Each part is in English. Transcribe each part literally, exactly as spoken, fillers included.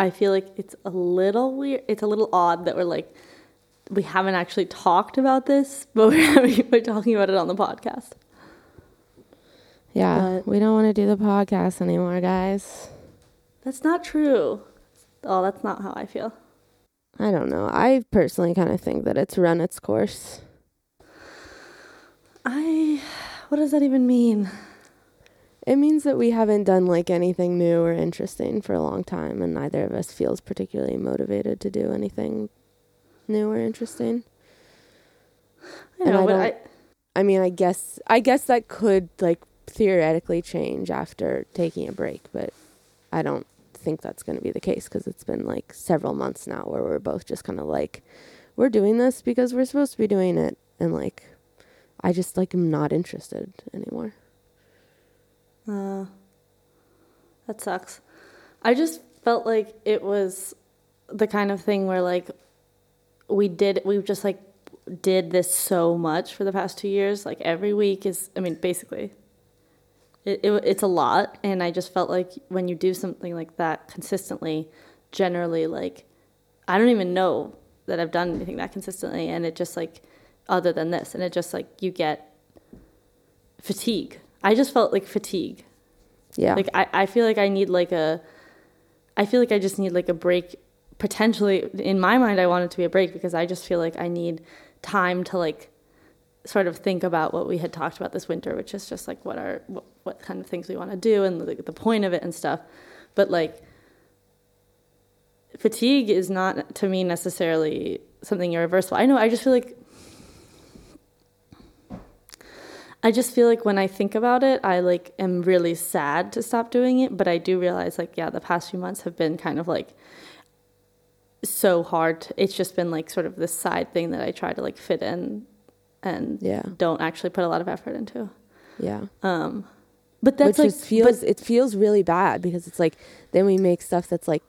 I feel like it's a little weird. It's a little odd that we're like, we haven't actually talked about this, but we're, having, we're talking about it on the podcast. Yeah, but we don't want to do the podcast anymore, guys. That's not true. Oh, that's not how I feel. I don't know. I personally kind of think that it's run its course. I, what does that even mean? It means that we haven't done like anything new or interesting for a long time, and neither of us feels particularly motivated to do anything new or interesting. I know, I but I I mean, I guess I guess that could like theoretically change after taking a break, but I don't think that's going to be the case because it's been like several months now where we're both just kind of like, we're doing this because we're supposed to be doing it, and like I just like am not interested anymore. Uh, that sucks. I just felt like it was the kind of thing where like we did, we just like did this so much for the past two years. Like every week is, I mean, basically it, it it's a lot. And I just felt like when you do something like that consistently, generally, like, I don't even know that I've done anything that consistently. And it just like, other than this, and it just like, you get fatigue. I just felt like fatigue. Yeah. Like I, I feel like I need like a, I feel like I just need like a break. Potentially in my mind, I want it to be a break because I just feel like I need time to like sort of think about what we had talked about this winter, which is just like what our, what, what kind of things we want to do and the, the point of it and stuff. But like fatigue is not to me necessarily something irreversible. I know. I just feel like I just feel like when I think about it, I like am really sad to stop doing it, but I do realize like, yeah, the past few months have been kind of like so hard. It's just been like sort of this side thing that I try to like fit in and yeah. don't actually put a lot of effort into. Yeah. Um, but that's Which like, feels, but, it feels really bad because it's like, then we make stuff that's like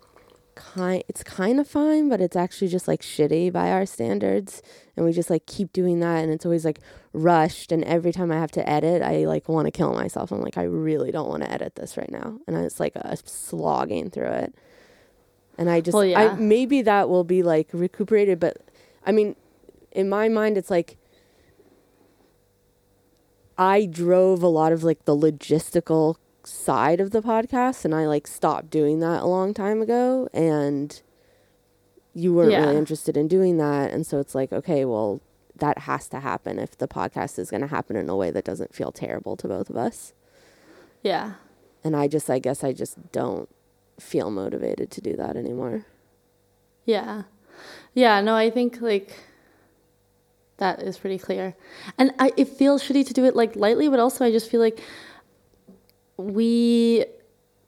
kind, it's kind of fine, but it's actually just like shitty by our standards. And we just like keep doing that. And it's always like rushed. And every time I have to edit, I like want to kill myself. I'm like, I really don't want to edit this right now. And I was like uh, slogging through it. And I just, well, yeah. I, maybe that will be like recuperated. But I mean, in my mind, it's like, I drove a lot of like the logistical side of the podcast. And I like stopped doing that a long time ago. And you weren't yeah. really interested in doing that. And so it's like, okay, well, that has to happen if the podcast is going to happen in a way that doesn't feel terrible to both of us. Yeah. And I just, I guess I just don't feel motivated to do that anymore. Yeah. Yeah. No, I think like that is pretty clear. And I, it feels shitty to do it like lightly, but also I just feel like we,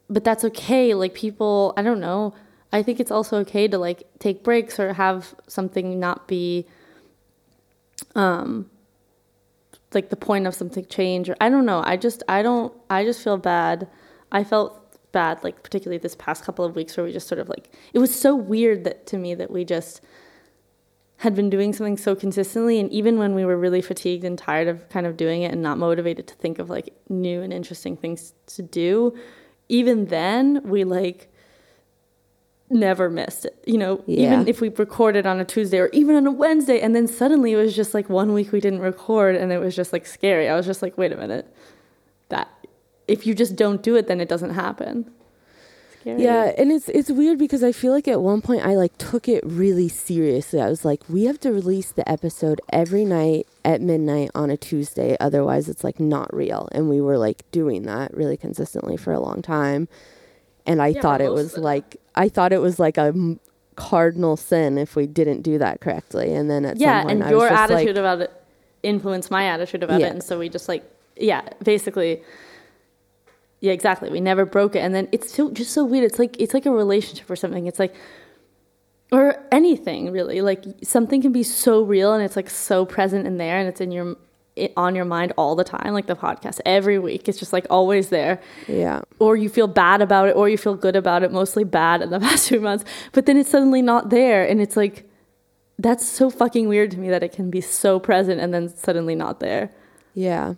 but that's okay. Like people, I don't know. I think it's also okay to like take breaks or have something not be um, like the point of something change or I don't know. I just, I don't, I just feel bad. I felt bad, like particularly this past couple of weeks where we just sort of like, it was so weird that to me that we just had been doing something so consistently. And even when we were really fatigued and tired of kind of doing it and not motivated to think of like new and interesting things to do, even then we like, never missed it, you know, yeah. even if we recorded on a Tuesday or even on a Wednesday. And then suddenly it was just like one week we didn't record and it was just like scary. I was just like, wait a minute, that if you just don't do it, then it doesn't happen. Scary. Yeah. And it's, it's weird because I feel like at one point I like took it really seriously. I was like, we have to release the episode every night at midnight on a Tuesday. Otherwise it's like not real. And we were like doing that really consistently for a long time. And I yeah, thought it was like, I thought it was like a m- cardinal sin if we didn't do that correctly. And then at yeah, some point and I your was just attitude like, about it influenced my attitude about yeah. it. And so we just like, yeah, basically, yeah, exactly. We never broke it. And then it's so, just so weird. It's like, it's like a relationship or something. It's like, or anything really, like something can be so real and it's like so present in there and it's in your It on your mind all the time, like the podcast every week. It's just like always there. Yeah. Or you feel bad about it or you feel good about it, mostly bad in the past two months, but then it's suddenly not there. And it's like, that's so fucking weird to me that it can be so present and then suddenly not there. Yeah.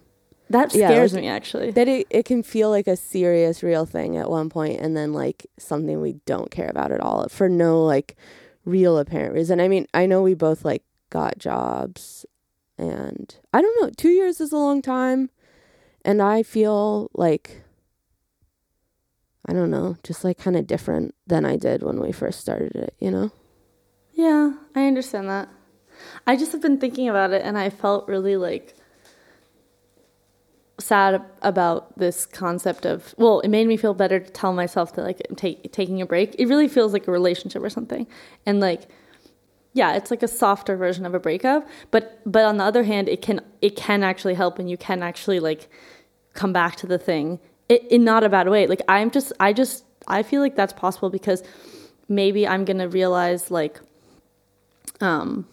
That scares yeah, like, me, actually. That it, it can feel like a serious, real thing at one point, and then, like, something we don't care about at all for no, like, real apparent reason. I mean, I know we both, like, got jobs, and I don't know, two years is a long time, and I feel like, I don't know, just, like, kind of different than I did when we first started it, you know? Yeah, I understand that. I just have been thinking about it, and I felt really, like, sad about this concept of, well, it made me feel better to tell myself that, like, I'm take, taking a break. It really feels like a relationship or something. And, like, yeah, it's like a softer version of a breakup. But but on the other hand, it can it can actually help, and you can actually, like, come back to the thing it, in not a bad way. Like, I'm just, I just, I feel like that's possible because maybe I'm going to realize, like, um,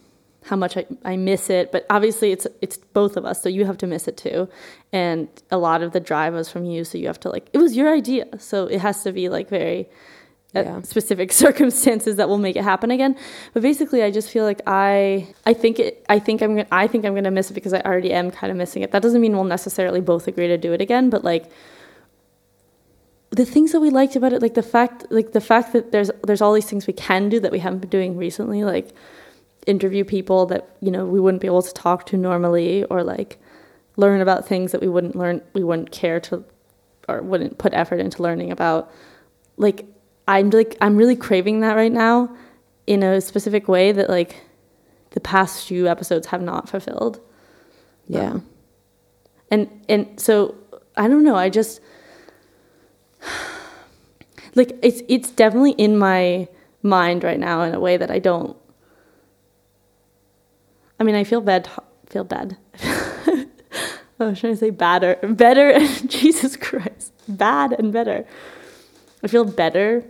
how much I, I miss it, but obviously it's it's both of us, so you have to miss it too. And a lot of the drive was from you, so you have to, like, it was your idea, so it has to be, like, very yeah. uh, specific circumstances that will make it happen again. But basically, I just feel like I I think it I think I'm gonna, I think I'm gonna miss it because I already am kind of missing it. That doesn't mean we'll necessarily both agree to do it again, but, like, the things that we liked about it, like the fact like the fact that there's there's all these things we can do that we haven't been doing recently, like interview people that, you know, we wouldn't be able to talk to normally, or, like, learn about things that we wouldn't learn we wouldn't care to or wouldn't put effort into learning about. Like, I'm like I'm really craving that right now in a specific way that, like, the past few episodes have not fulfilled. Yeah. Um, and and so I don't know, I just like it's it's definitely in my mind right now in a way that I don't I mean, I feel bad. Feel bad. I was trying to say badder, better. Jesus Christ, bad and better. I feel better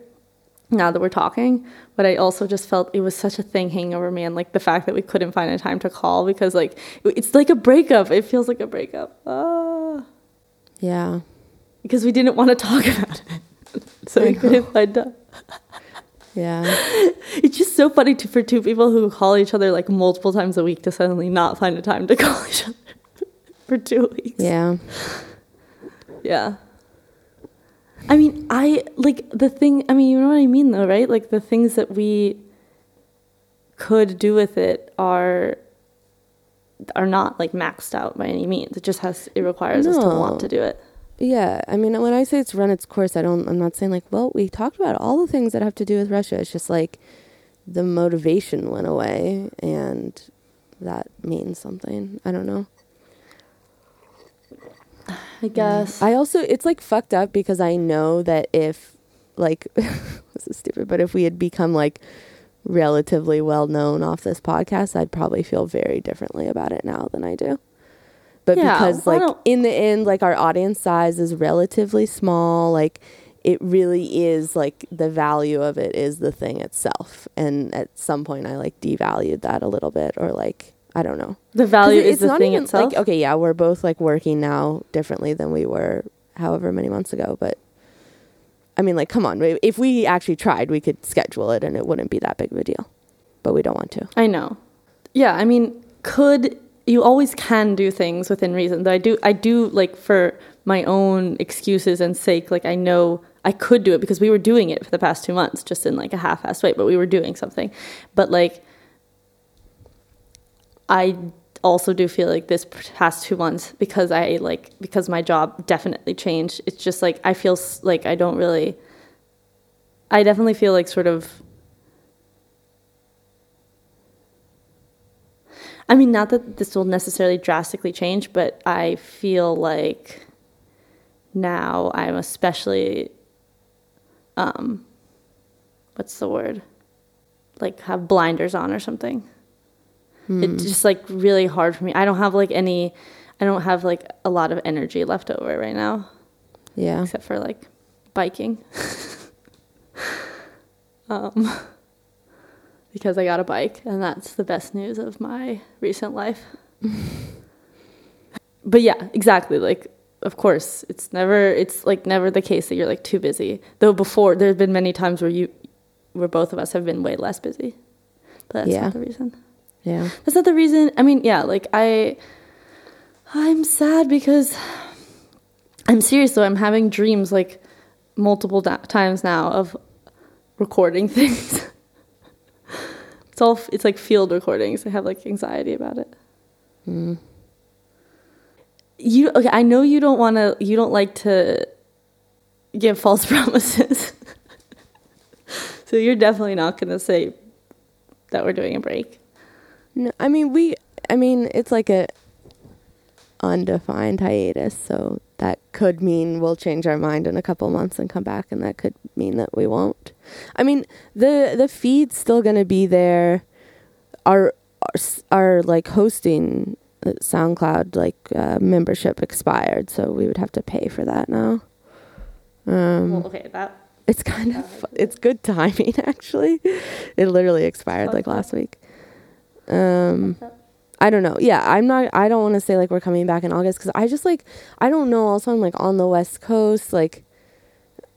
now that we're talking, but I also just felt it was such a thing hanging over me, and, like, the fact that we couldn't find a time to call because, like, it's like a breakup. It feels like a breakup. Ah. Yeah. Because we didn't want to talk about it, so we couldn't find time. Yeah. It's just so funny to, for two people who call each other, like, multiple times a week to suddenly not find a time to call each other for two weeks. Yeah. Yeah. I mean, I, like, the thing, I mean, you know what I mean, though, right? Like, the things that we could do with it are are not, like, maxed out by any means. It just has, it requires no. us to want to do it. Yeah, I mean, when I say it's run its course, I don't, I'm not saying, like, well, we talked about all the things that have to do with Russia. It's just, like, the motivation went away, and that means something. I don't know. I guess. I also, it's, like, fucked up because I know that if, like, this is stupid, but if we had become, like, relatively well-known off this podcast, I'd probably feel very differently about it now than I do. But yeah, because, like, in the end, like, our audience size is relatively small, like, it really is, like, the value of it is the thing itself. And at some point I, like, devalued that a little bit, or, like, I don't know. The value it, is the thing even, itself? Like, okay, yeah, we're both, like, working now differently than we were however many months ago. But, I mean, like, come on. If we actually tried, we could schedule it and it wouldn't be that big of a deal. But we don't want to. I know. Yeah, I mean, could... You always can do things within reason. Though I do, I do, like, for my own excuses and sake, like, I know I could do it because we were doing it for the past two months, just in, like, a half-assed way, but we were doing something. But, like, I also do feel like this past two months, because I, like, because my job definitely changed, it's just, like, I feel, like, I don't really, I definitely feel, like, sort of, I mean, not that this will necessarily drastically change, but I feel like now I'm especially, um, what's the word? Like, have blinders on or something. Mm. It's just, like, really hard for me. I don't have, like, any, I don't have, like, a lot of energy left over right now. Yeah. Except for, like, biking. um Because I got a bike, and that's the best news of my recent life. But yeah, exactly. Like, of course, it's never, it's like never the case that you're, like, too busy. Though before, there've been many times where you, where both of us have been way less busy. But that's yeah. not the reason. Yeah. That's not the reason. I mean, yeah, like I, I'm sad because I'm serious though. I'm having dreams like multiple da- times now of recording things. It's all, it's like field recordings. I have like anxiety about it. Mm. You, okay. I know you don't want to, you don't like to give false promises. So you're definitely not going to say that we're doing a break. No, I mean, we, I mean, it's like a undefined hiatus. So that could mean we'll change our mind in a couple months and come back. And that could mean that we won't. I mean, the, the feed's still going to be there. Our, our, our like hosting SoundCloud, like uh, membership expired. So we would have to pay for that now. Um, well, okay. That. It's kind of, it's good timing, actually. It literally expired like last week. Um, I don't know. Yeah, I'm not, I don't want to say like we're coming back in August because I just like, I don't know. Also, I'm like on the West Coast. Like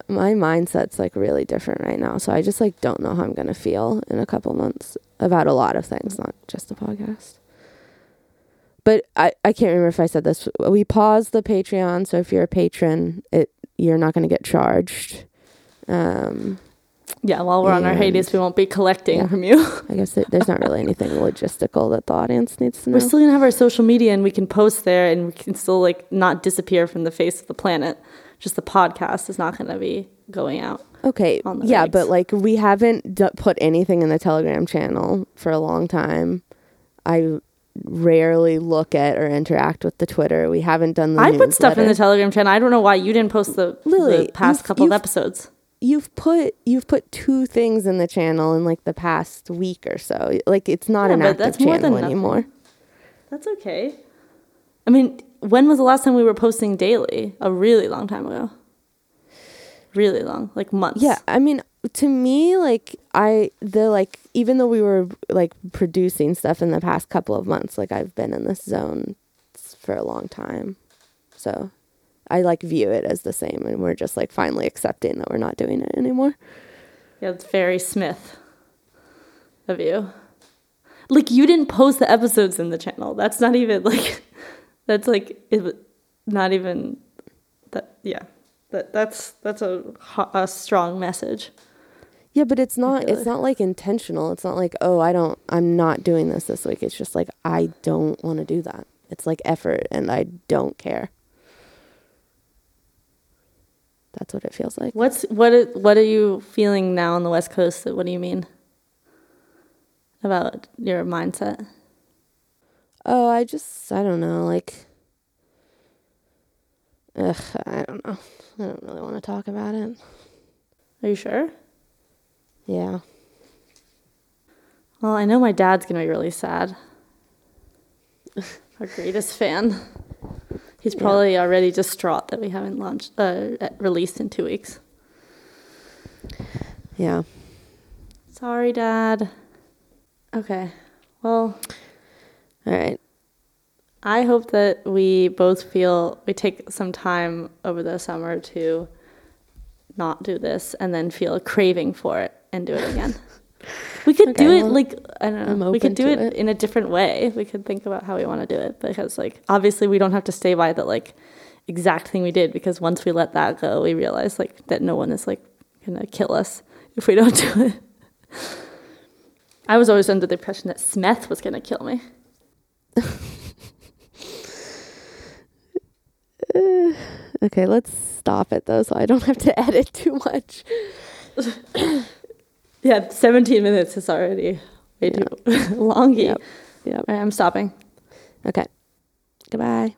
my mindset's like really different right now. So I just like don't know how I'm going to feel in a couple months about a lot of things, not just the podcast. But I, I can't remember if I said this. We paused the Patreon. So if you're a patron, it you're not going to get charged. Um, yeah, while we're on our hiatus, we won't be collecting yeah, from you. I guess there, there's not really anything logistical that the audience needs to know. We're still going to have our social media and we can post there and we can still like not disappear from the face of the planet. Just the podcast is not going to be going out. Okay. On the yeah, rigs. But like we haven't d- put anything in the Telegram channel for a long time. I rarely look at or interact with the Twitter. We haven't done the I newsletter. Put stuff in the Telegram channel. I don't know why you didn't post the, Lily, the past you've, couple you've, of episodes. You've put you've put two things in the channel in like the past week or so. Like it's not yeah, an active channel anymore. That's okay. I mean, when was the last time we were posting daily? A really long time ago. Really long, like months. Yeah, I mean, to me, like I the like even though we were like producing stuff in the past couple of months, like I've been in this zone for a long time, so. I like view it as the same and we're just like finally accepting that we're not doing it anymore. Yeah, it's very Smith of you. Like you didn't post the episodes in the channel. That's not even like, that's like, it, not even that. Yeah, that that's, that's a, a strong message. Yeah, but it's not, it's not like intentional. It's not like, oh, I don't, I'm not doing this this week. It's just like, I don't want to do that. It's like effort and I don't care. That's what it feels like. What's what? What are you feeling now on the West Coast? What do you mean about your mindset? Oh, I just I don't know. Like, ugh, I don't know. I don't really want to talk about it. Are you sure? Yeah. Well, I know my dad's gonna be really sad. Our greatest fan. He's probably yeah. already distraught that we haven't launched, uh, released in two weeks. Yeah. Sorry, Dad. Okay. Well. All right. I hope that we both feel we take some time over the summer to not do this and then feel a craving for it and do it again. We could okay, do it well, like I don't know. We could do it, it in a different way. We could think about how we want to do it because, like, obviously, we don't have to stay by the like exact thing we did because once we let that go, we realize like that no one is like gonna kill us if we don't do it. I was always under the impression that Smith was gonna kill me. uh, okay, let's stop it though, so I don't have to edit too much. Yeah, seventeen minutes is already way yeah. too longy. Yep. Yep. All right, I'm stopping. Okay. Goodbye.